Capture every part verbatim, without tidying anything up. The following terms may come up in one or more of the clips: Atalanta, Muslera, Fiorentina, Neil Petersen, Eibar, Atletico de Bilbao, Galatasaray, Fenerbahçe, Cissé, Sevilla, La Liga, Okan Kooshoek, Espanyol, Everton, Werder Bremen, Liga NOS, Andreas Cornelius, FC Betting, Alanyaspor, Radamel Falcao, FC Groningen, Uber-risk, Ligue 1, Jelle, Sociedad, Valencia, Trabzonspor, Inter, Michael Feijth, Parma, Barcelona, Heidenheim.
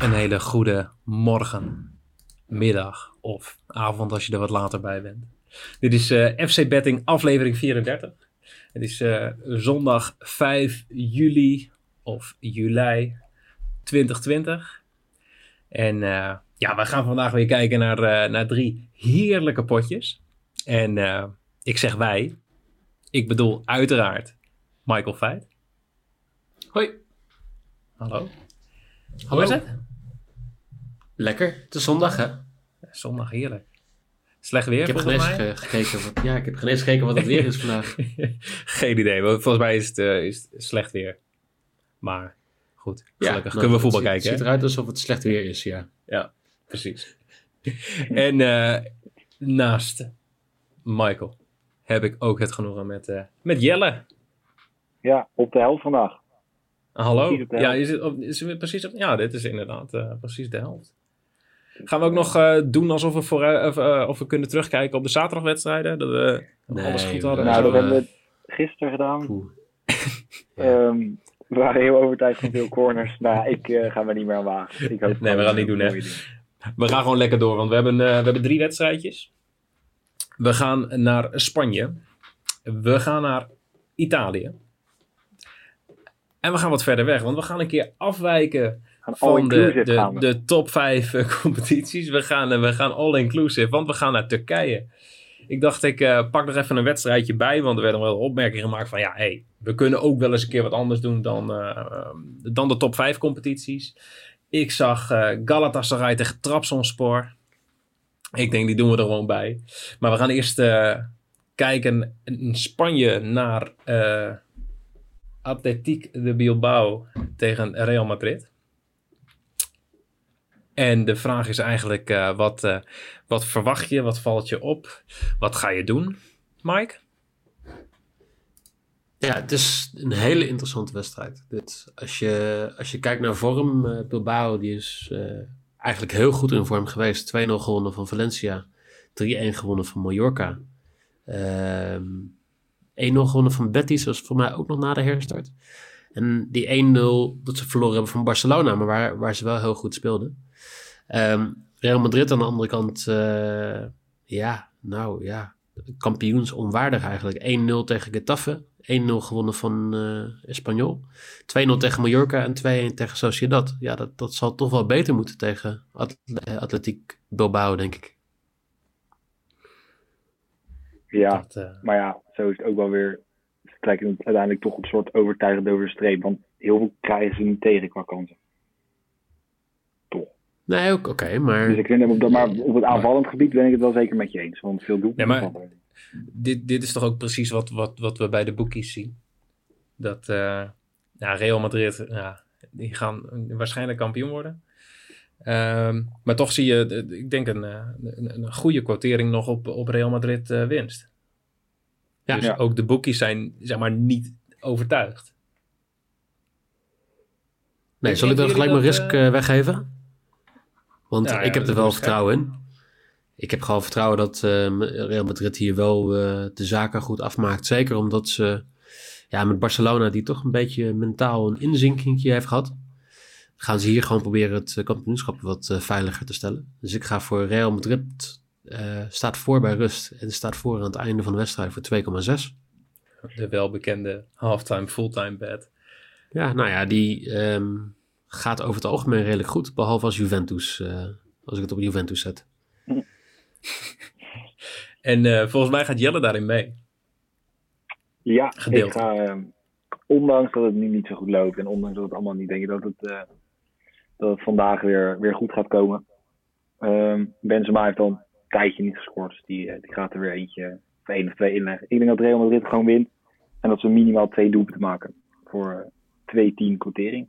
Een hele goede morgen, middag of avond als je er wat later bij bent. Dit is uh, F C Betting aflevering vierendertig. Het is uh, zondag vijf juli of juli twintig twintig. En uh, ja, we gaan vandaag weer kijken naar, uh, naar drie heerlijke potjes. En uh, ik zeg wij. Ik bedoel uiteraard Michael Feijth. Hoi. Hallo. Hallo. Hoe is het? Lekker. Het is zondag, hè? Zondag, heerlijk. Slecht weer, ik heb volgens mij. Ge- gekeken wat, ja, ik heb geen eens gekeken wat het weer is vandaag. Geen idee, want volgens mij is het, uh, is het slecht weer. Maar goed, gelukkig ja, kunnen we voetbal kijken. Het ziet, ziet eruit alsof het slecht weer is, ja. Ja, precies. En uh, naast Michael heb ik ook het genoegen met, uh, met Jelle. Ja, op de helft vandaag. Hallo. Is ja, is het, op, is het precies op, ja, dit is inderdaad uh, precies de helft. Gaan we ook nog uh, doen alsof we, voor, uh, uh, of we kunnen terugkijken op de zaterdagwedstrijden? Dat we nee, alles goed hadden. Nou, dat hebben we gisteren gedaan. um, we waren heel overtuigd van veel corners. Nou, ik uh, ga me niet meer aan wagen. Ik hoop nee, we gaan niet doen, hè. We gaan gewoon lekker door, want we hebben, uh, we hebben drie wedstrijdjes. We gaan naar Spanje. We gaan naar Italië. En we gaan wat verder weg, want we gaan een keer afwijken van de, de, de top vijf uh, competities. We gaan, uh, we gaan all-inclusive, want we gaan naar Turkije. Ik dacht, ik uh, pak er even een wedstrijdje bij, want er werden wel opmerkingen gemaakt van ja, hey, we kunnen ook wel eens een keer wat anders doen dan, uh, dan de top vijf competities. Ik zag uh, Galatasaray tegen Trabzonspor. Ik denk, die doen we er gewoon bij. Maar we gaan eerst uh, kijken in Spanje naar uh, Atletico de Bilbao tegen Real Madrid. En de vraag is eigenlijk, uh, wat, uh, wat verwacht je? Wat valt je op? Wat ga je doen, Mike? Ja, het is een hele interessante wedstrijd. Dit, als je, als je kijkt naar vorm, uh, Bilbao die is uh, eigenlijk heel goed in vorm geweest. twee nul gewonnen van Valencia. drie een gewonnen van Mallorca. Uh, één nul gewonnen van Betis, dat was voor mij ook nog na de herstart. En die één nul dat ze verloren hebben van Barcelona, maar waar, waar ze wel heel goed speelden. Um, Real Madrid aan de andere kant, uh, ja, nou ja, kampioens onwaardig eigenlijk. één nul tegen Getafe, één nul gewonnen van uh, Espanyol, twee nul tegen Mallorca en twee een tegen Sociedad. Ja, dat, dat zal toch wel beter moeten tegen Atletico Bilbao, denk ik. Ja, dat, uh... maar ja, zo is het ook wel weer. Ze kijken uiteindelijk toch op soort overtuigend over de streep, want heel veel krijgen ze niet tegen qua kansen. Nee, ook oké, okay, maar... Dus ik vind, op dat, maar op het aanvallend gebied ben ik het wel zeker met je eens. Want veel doelpunten... Nee, maar dit, dit is toch ook precies wat, wat, wat we bij de bookies zien? Dat uh, ja, Real Madrid, ja, die gaan waarschijnlijk kampioen worden. Um, maar toch zie je, ik denk, een, een, een goede quotering nog op, op Real Madrid uh, winst. Ja, dus ja. Ook de bookies zijn, zeg maar, niet overtuigd. Nee, zal ik dan gelijk mijn risk uh, weggeven? Want ja, ja, ik heb er wel vertrouwen in. Ik heb gewoon vertrouwen dat uh, Real Madrid hier wel uh, de zaken goed afmaakt. Zeker omdat ze ja, met Barcelona, die toch een beetje mentaal een inzinkinkje heeft gehad, gaan ze hier gewoon proberen het kampioenschap wat uh, veiliger te stellen. Dus ik ga voor Real Madrid, uh, staat voor bij rust en staat voor aan het einde van de wedstrijd voor twee komma zes. De welbekende halftime, fulltime bet. Ja, nou ja, die... Um, gaat over het algemeen redelijk goed, behalve als Juventus, uh, als ik het op Juventus zet. En uh, volgens mij gaat Jelle daarin mee. Ja, gedeeld. Ik ga, uh, ondanks dat het nu niet zo goed loopt en ondanks dat het allemaal niet, denk ik dat het, uh, dat het vandaag weer, weer goed gaat komen. Um, Benzema heeft al een tijdje niet gescoord, dus die, die gaat er weer eentje, of één of twee inleggen. Ik denk dat Real Madrid gewoon wint en dat ze minimaal twee doelpunten maken. voor twee tien quotering.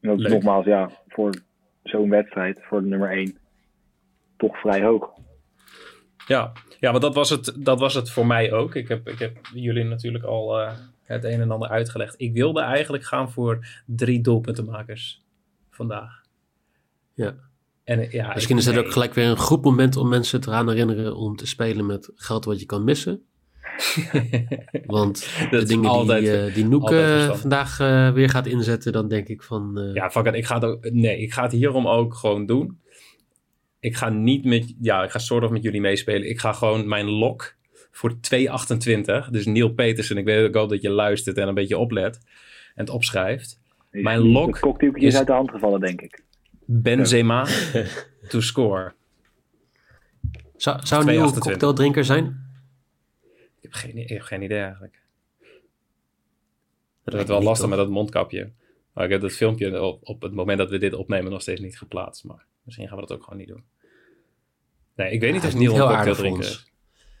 En dat is nogmaals, ja, voor zo'n wedstrijd, voor de nummer één, toch vrij hoog. Ja, ja, maar dat was het, dat was het voor mij ook. Ik heb, ik heb jullie natuurlijk al uh, het een en ander uitgelegd. Ik wilde eigenlijk gaan voor drie doelpuntenmakers vandaag. Ja. En, ja, misschien is dat ook gelijk weer een goed moment om mensen te eraan herinneren om te spelen met geld wat je kan missen. Want dat de dingen altijd, die, uh, die Noek vandaag uh, weer gaat inzetten, dan denk ik van... Uh... Ja, fuck it, ik ga het ook, nee, ik ga het hierom ook gewoon doen. Ik ga niet met... Ja, ik ga soort of met jullie meespelen. Ik ga gewoon mijn lok voor twee achtentwintig. Dus Neil Petersen, ik weet ook al dat je luistert en een beetje oplet en het opschrijft. Nee, mijn lok cocktailtje is uit de hand gevallen, denk ik. Benzema to score. Zou, zou een nieuwe cocktaildrinker zijn? Ik heb geen, ik heb geen idee eigenlijk. Dat is wel lastig met dat mondkapje. Maar ik heb dat filmpje op, op het moment dat we dit opnemen nog steeds niet geplaatst. Maar misschien gaan we dat ook gewoon niet doen. Nee, ik weet niet ja, of Neil een cocktaildrinker is.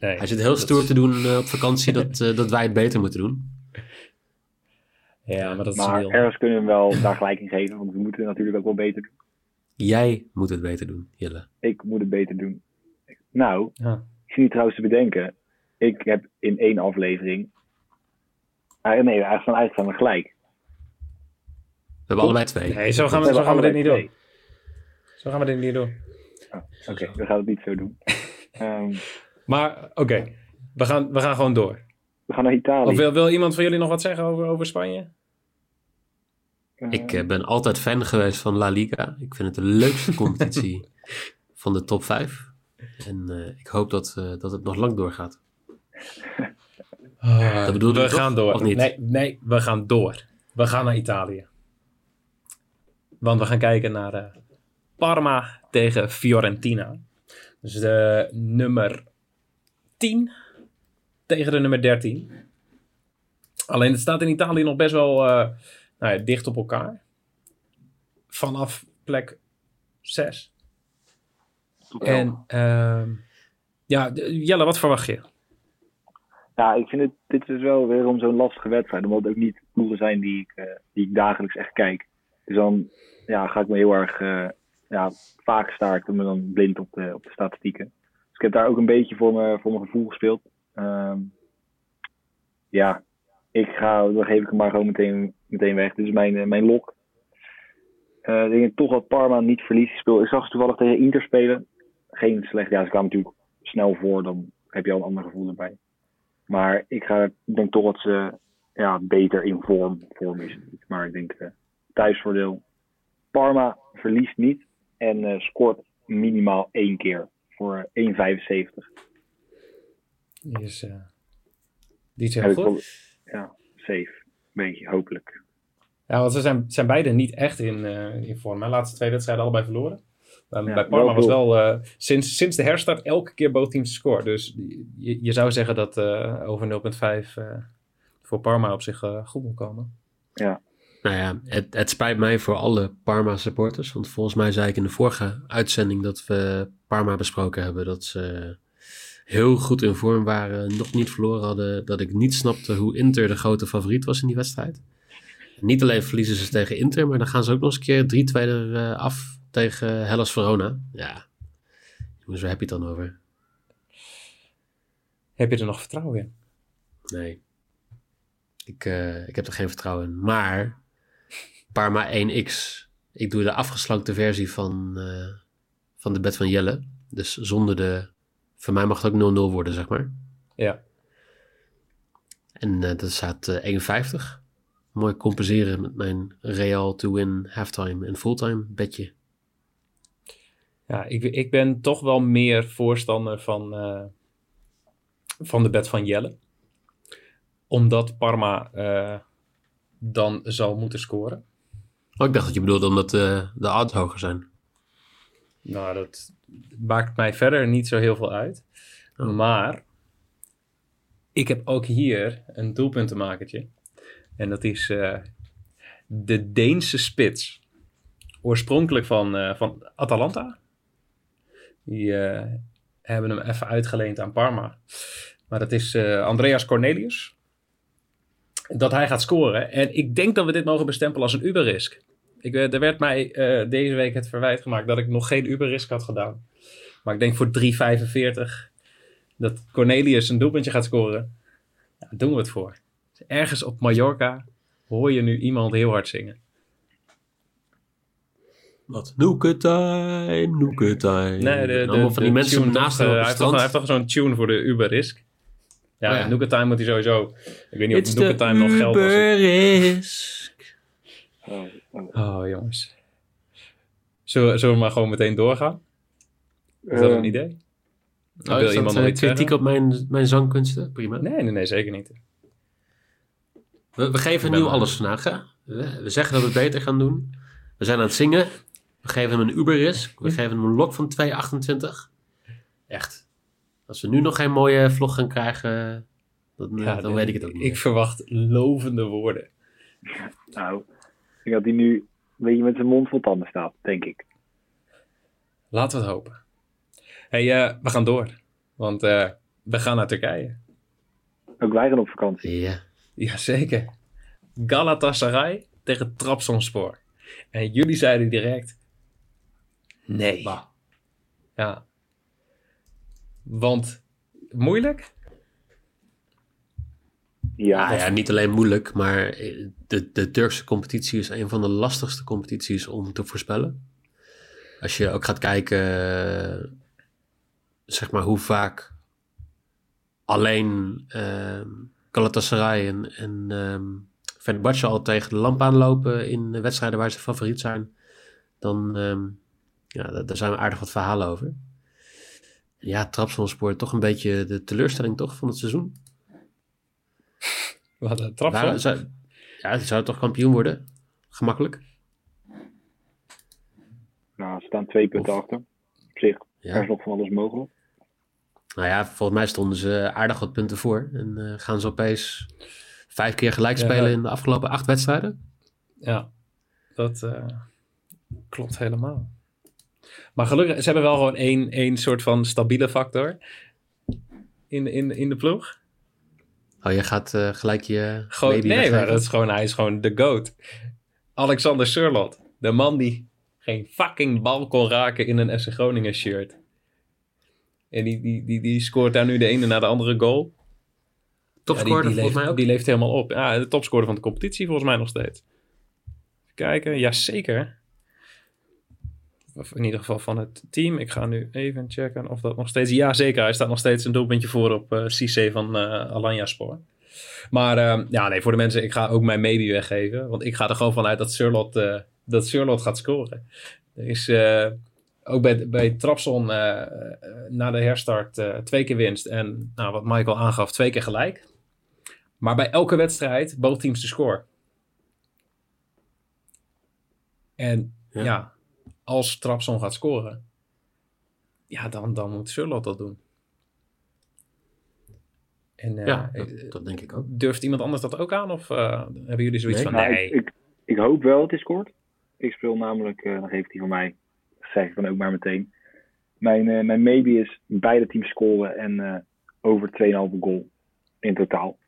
Nee, hij zit heel stoer is... te doen uh, op vakantie dat, uh, dat wij het beter moeten doen. Ja, maar dat maar is heel... ergens kunnen we hem wel daar gelijk in geven. Want we moeten het natuurlijk ook wel beter doen. Jij moet het beter doen, Jelle. Ik moet het beter doen. Nou, ja. Ik zie je trouwens te bedenken. Ik heb in één aflevering... Ah, nee, we staan eigenlijk gelijk. We hebben allebei twee. Nee, zo gaan we, we, zo gaan we dit niet twee. doen. Zo gaan we dit niet doen. Ah, Oké, okay, we gaan het niet zo doen. um, maar, oké. Okay. We, gaan, we gaan gewoon door. We gaan naar Italië. Of wil, wil iemand van jullie nog wat zeggen over, over Spanje? Ik ben altijd fan geweest van La Liga. Ik vind het de leukste competitie van de top vijf. En uh, ik hoop dat, uh, dat het nog lang doorgaat. Uh, dat bedoelde we toch, gaan door. Of niet? Nee, nee, we gaan door. We gaan naar Italië. Want we gaan kijken naar uh, Parma tegen Fiorentina. Dus de nummer tien tegen de nummer dertien. Alleen het staat in Italië nog best wel... Uh, Nou ja, dicht op elkaar. Vanaf plek zes. En uh, ja, Jelle, wat verwacht je? Ja, ik vind het, dit is wel weer om zo'n lastige wedstrijd. Omdat het ook niet ploegen zijn die ik, uh, die ik dagelijks echt kijk. Dus dan ja, ga ik me heel erg, uh, ja, vaak sta ik me dan blind op de, op de statistieken. Dus ik heb daar ook een beetje voor, me, voor mijn gevoel gespeeld. Uh, ja, ik ga, dan geef ik hem maar gewoon meteen... meteen weg. Dus mijn, mijn lok. Uh, ik denk toch dat Parma niet verliest. Ik zag ze toevallig tegen Inter spelen. Geen slecht. Ja, ze kwamen natuurlijk snel voor. Dan heb je al een ander gevoel erbij. Maar ik, ga, ik denk toch dat ze ja, beter in vorm, vorm is. Maar ik denk uh, thuisvoordeel. Parma verliest niet. En uh, scoort minimaal één keer. Voor één komma vijfenzeventig. Die is, uh, die is heel heb goed. Ik, ja, safe. Een beetje, hopelijk. Ja, want ze zijn, zijn beide niet echt in, uh, in vorm. Mijn laatste twee wedstrijden allebei verloren. Um, ja, bij Parma was wel uh, sinds, sinds de herstart elke keer both teams scoren. Dus je, je zou zeggen dat uh, over nul komma vijf uh, voor Parma op zich uh, goed moet komen. Ja. Nou ja, het, het spijt mij voor alle Parma supporters. Want volgens mij zei ik in de vorige uitzending dat we Parma besproken hebben. Dat ze... heel goed in vorm waren, nog niet verloren hadden, dat ik niet snapte hoe Inter de grote favoriet was in die wedstrijd. Niet alleen verliezen ze tegen Inter, maar dan gaan ze ook nog eens een keer drie twee er af tegen Hellas Verona. Ja, jongens, waar heb je het dan over? Heb je er nog vertrouwen in? Nee, ik, uh, ik heb er geen vertrouwen in. Maar Parma één x, ik doe de afgeslankte versie van, uh, van de bed van Jelle. Dus zonder de... Voor mij mag het ook nul nul worden, zeg maar. Ja. En uh, dat staat uh, één komma vijftig. Mooi compenseren met mijn Real to win halftime en fulltime bedje. Ja, ik, ik ben toch wel meer voorstander van, uh, van de bet van Jelle. Omdat Parma uh, dan zal moeten scoren. Oh, ik dacht dat je bedoelde omdat uh, de odds hoger zijn. Nou, dat maakt mij verder niet zo heel veel uit. Oh. Maar ik heb ook hier een doelpuntenmakertje. En dat is uh, de Deense spits. Oorspronkelijk van, uh, van Atalanta. Die uh, hebben hem even uitgeleend aan Parma. Maar dat is uh, Andreas Cornelius. dat hij gaat scoren. En ik denk dat we dit mogen bestempelen als een Uber-risk. Ik, er werd mij uh, deze week het verwijt gemaakt dat ik nog geen Uber-risk had gedaan. Maar ik denk voor drie vijfenveertig dat Cornelius een doelpuntje gaat scoren. Nou, doen we het voor. Dus ergens op Mallorca hoor je nu iemand heel hard zingen. Wat? Nuka time, Nuka time. Nee, de, de, de, van die de mensen naast uh, hem op hij, heeft, hij heeft toch zo'n tune voor de Uber-risk. Ja, ja. Nuka time moet hij sowieso... Ik weet niet It's of Nuka time nog geld was. Uber-risk. Oh, oh. oh, jongens. Zullen we, zullen we maar gewoon meteen doorgaan? Is uh, dat een idee? Oh, wil is iemand dat, uh, kritiek op mijn, mijn zangkunsten? Prima. Nee, nee, nee, zeker niet. We, we geven nu alles vandaag, hè? We, we zeggen dat we het beter gaan doen. We zijn aan het zingen. We geven hem een Uber-risk. We geven hem een lok van twee achtentwintig. Echt. Als we nu nog geen mooie vlog gaan krijgen, dan, ja, dan nee, weet ik het ook niet. Ik meer. Verwacht lovende woorden. Nou, ik had die nu een beetje met zijn mond vol tanden staat, denk ik. Laten we het hopen. Hey, uh, we gaan door. Want uh, we gaan naar Turkije. Ook wij gaan op vakantie. Ja. Jazeker. Galatasaray tegen Trabzonspor. En jullie zeiden direct... Nee. Bah. Ja. Want moeilijk? Ja, nou ja, niet alleen moeilijk, maar de, de Turkse competitie is een van de lastigste competities om te voorspellen. Als je ook gaat kijken, zeg maar, hoe vaak alleen uh, Galatasaray en... en um, Fenerbahçe al tegen de lamp aanlopen in wedstrijden waar ze favoriet zijn, dan um, ja, daar zijn we aardig wat verhalen over. Ja, Trabzonspor, toch een beetje de teleurstelling toch van het seizoen. Wat een Trabzonspor? Ja, ze zou toch kampioen worden? Gemakkelijk. Nou, ze staan twee punten of, achter. Op zich, ja. Er is nog van alles mogelijk. Nou ja, volgens mij stonden ze aardig wat punten voor en uh, gaan ze opeens... Vijf keer gelijk spelen ja. in de afgelopen acht wedstrijden. Ja, dat uh, klopt helemaal. Maar gelukkig, ze hebben wel gewoon één, één soort van stabiele factor in, in, in de ploeg. Oh, je gaat uh, gelijk je... Go- nee, maar dat is gewoon, hij is gewoon de goat. Alexander Sørloth, de man die geen fucking bal kon raken in een F C Groningen shirt. En die, die, die, die scoort daar nu de ene na de andere goal. Topscorer ja, volgens leeft, mij ook. Die leeft helemaal op. Ja, de topscorer van de competitie volgens mij nog steeds. Even kijken. Jazeker. Of in ieder geval van het team. Ik ga nu even checken of dat nog steeds... Jazeker, hij staat nog steeds een doelpuntje voor op uh, Cissé van uh, Alanyaspor. Maar uh, ja, nee, voor de mensen, ik ga ook mijn maybe weggeven. Want ik ga er gewoon vanuit dat Sørloth, uh, dat Sørloth gaat scoren. Er is... Uh, Ook bij, bij Trabzon uh, na de herstart uh, twee keer winst. En nou, wat Michael aangaf, twee keer gelijk. Maar bij elke wedstrijd, both teams te score. En ja, ja als Trabzon gaat scoren, ja, dan, dan moet Sørloth dat doen. En, uh, ja, dat, dat denk ik ook. Durft iemand anders dat ook aan? Of uh, hebben jullie zoiets nee, van, nou, nee? Ik, ik, ik hoop wel dat hij scoort. Ik speel namelijk, uh, dan geeft hij van mij... zeg ik dan ook maar meteen. Mijn, uh, mijn maybe is beide teams scoren en uh, over twee komma vijf goal in totaal.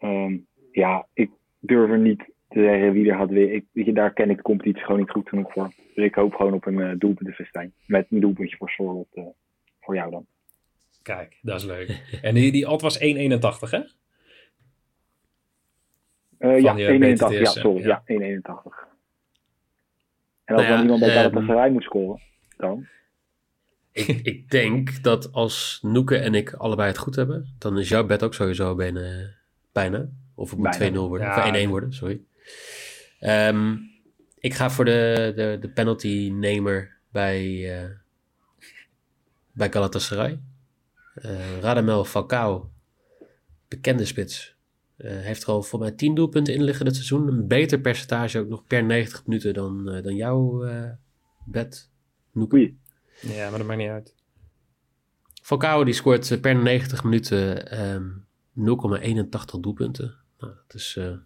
Um, ja, ik durf er niet te zeggen wie er gaat winnen. Daar ken ik de competitie gewoon niet goed genoeg voor. Dus ik hoop gewoon op een uh, doelpuntenfestijn. Met een doelpuntje voor Sørloth uh, voor jou dan. Kijk, dat is leuk. En die, die alt was één komma eenentachtig, hè? Uh, ja, één komma eenentachtig. Ja, sorry. Ja, ja één komma eenentachtig. En als nou ja, dan iemand bij Galatasaray um, moet scoren, dan? Ik, ik denk dat als Noeke en ik allebei het goed hebben, dan is jouw bet ook sowieso bijna. bijna. Of het moet bijna. twee nul worden, ja. of één één worden, sorry. Um, ik ga voor de, de, de penalty-nemer bij, uh, bij Galatasaray. Uh, Radamel Falcao, bekende spits. Uh, heeft er al volgens mij tien doelpunten in liggen dit seizoen. Een beter percentage ook nog per negentig minuten dan, uh, dan jouw uh, bet. Noekie. Ja, maar dat maakt niet uit. Falcao die scoort per negentig minuten um, nul komma eenentachtig doelpunten. Nou, dat is uh,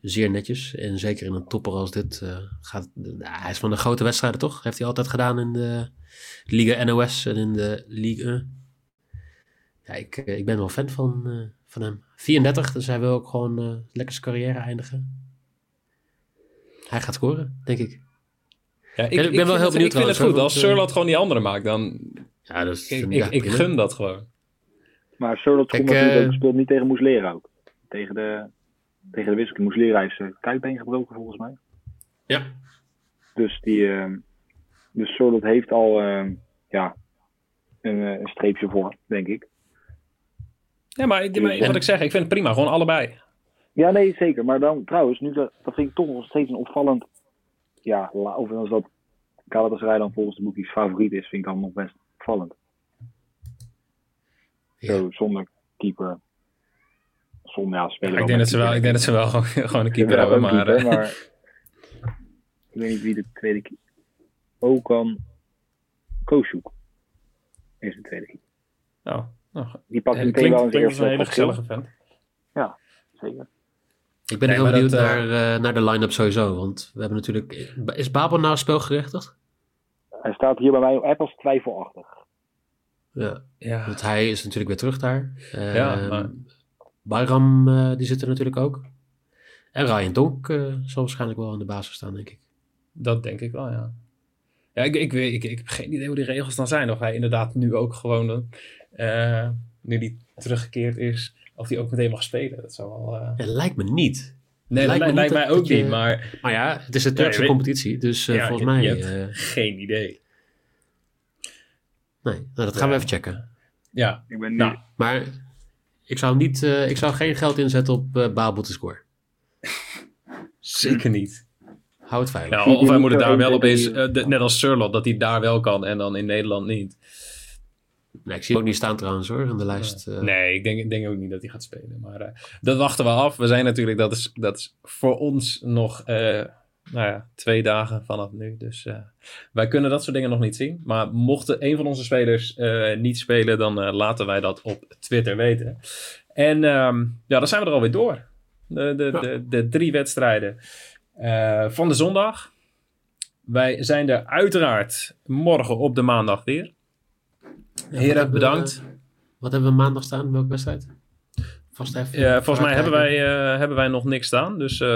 zeer netjes. En zeker in een topper als dit uh, gaat... Nou, hij is van de grote wedstrijden toch? Heeft hij altijd gedaan in de Liga N O S en in de Ligue één. Ja, ik, ik ben wel fan van, uh, van hem. vierendertig, dus hij wil ook gewoon uh, lekker zijn carrière eindigen. Hij gaat scoren, denk ik. Ja, ik, ik, ik ben wel heel het, benieuwd. Ik vind het goed. Als Sørloth gewoon die andere maakt, dan... Ja, dat is, ik, ja, ik, ik gun dat gewoon. Maar Sørloth uh, speelt niet tegen Muslera ook. Tegen de, tegen de wissel. Muslera heeft zijn kuitbeen gebroken, volgens mij. Ja. Dus die... Uh, dus Sørloth heeft al... Uh, ja... Een, een streepje voor, denk ik. Ja, maar, maar ja. wat ik zeg, ik vind het prima. Gewoon allebei. Ja, nee, zeker. Maar dan trouwens, nu dat, dat vind ik toch nog steeds een opvallend... Ja, of als dat Galatasaray dan volgens de boekjes favoriet is, vind ik dan nog best opvallend. Ja. Zo, zonder keeper. Zonder, ja, spelen. Ja, ik, denk dat ze wel, ik denk dat ze wel gewoon, gewoon een keeper ja, hebben, maar... Keeper, maar ik weet niet wie de tweede keeper... Okan Kooshoek is de tweede keeper. Nou, nou, die pakt meteen wel een eerste een hele gezellige vent. Ja, zeker. Ik ben nee, heel benieuwd dat, naar, uh, naar de line-up sowieso. Want we hebben natuurlijk... Is Babel nou speelgerechtigd? Hij staat hier bij mij op als twijfelachtig. Ja, ja, want hij is natuurlijk weer terug daar. Uh, ja, maar... Bayram, uh, die zit er natuurlijk ook. En Ryan Donk uh, zal waarschijnlijk wel aan de basis staan, denk ik. Dat denk ik wel, ja. Ja, ik, ik, ik, ik heb geen idee hoe die regels dan zijn. Of hij inderdaad nu ook gewoon... Uh, nu die teruggekeerd is... Of die ook meteen mag spelen. Dat zou wel... Uh... Het lijkt me niet. Nee, lijkt dat me lijkt niet mij dat ook dat je... niet, maar... Maar ja, het is de Turkse ja, weet... competitie, dus uh, ja, volgens mij... Uh... geen idee. Nee, nou, dat gaan ja. we even checken. Ja, ik ben nu... Nou, maar ik zou, niet, uh, ik zou geen geld inzetten op uh, Babel te scoren. Zeker niet. Hou het veilig. Nou, of wij moeten daar wel opeens... Uh, de, net als Sørloth, dat hij daar wel kan en dan in Nederland niet. Nee, ik zie hem ook niet staan trouwens hoor, in de lijst. Uh... Nee, ik denk, denk ook niet dat hij gaat spelen. Maar uh, dat wachten we af. We zijn natuurlijk, dat is, dat is voor ons nog uh, nou ja, twee dagen vanaf nu. Dus uh, wij kunnen dat soort dingen nog niet zien. Maar mochten een van onze spelers uh, niet spelen, dan uh, laten wij dat op Twitter weten. En um, ja, dan zijn we er alweer door. De, de, de, de, de drie wedstrijden uh, van de zondag. Wij zijn er uiteraard morgen op de maandag weer. Ja, heren, bedankt. We, uh, wat hebben we maandag staan? Welke wedstrijd? Vast even ja, volgens mij hebben wij, uh, hebben wij nog niks staan. Dus uh,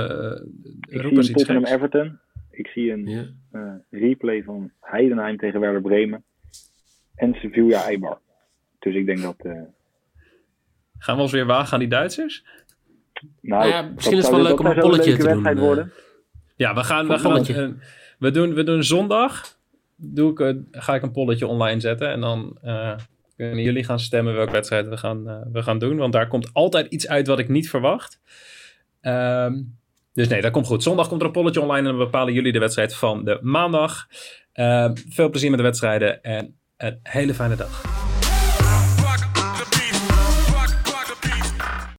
ik roep eens iets geks. Everton. Ik zie een ja. uh, replay van Heidenheim tegen Werder Bremen. En Sevilla Eibar. Dus ik denk dat... Uh... Gaan we ons weer wagen aan die Duitsers? Nou, ja, misschien is het wel leuk om een polletje te doen. Worden. Ja, we gaan... We, gaan uh, we, doen, we doen zondag... Doe ik, uh, ga ik een polletje online zetten. En dan uh, kunnen jullie gaan stemmen welke wedstrijd we gaan, uh, we gaan doen. Want daar komt altijd iets uit wat ik niet verwacht. Um, dus nee, dat komt goed. Zondag komt er een polletje online. En dan bepalen jullie de wedstrijd van de maandag. Uh, veel plezier met de wedstrijden. En een hele fijne dag.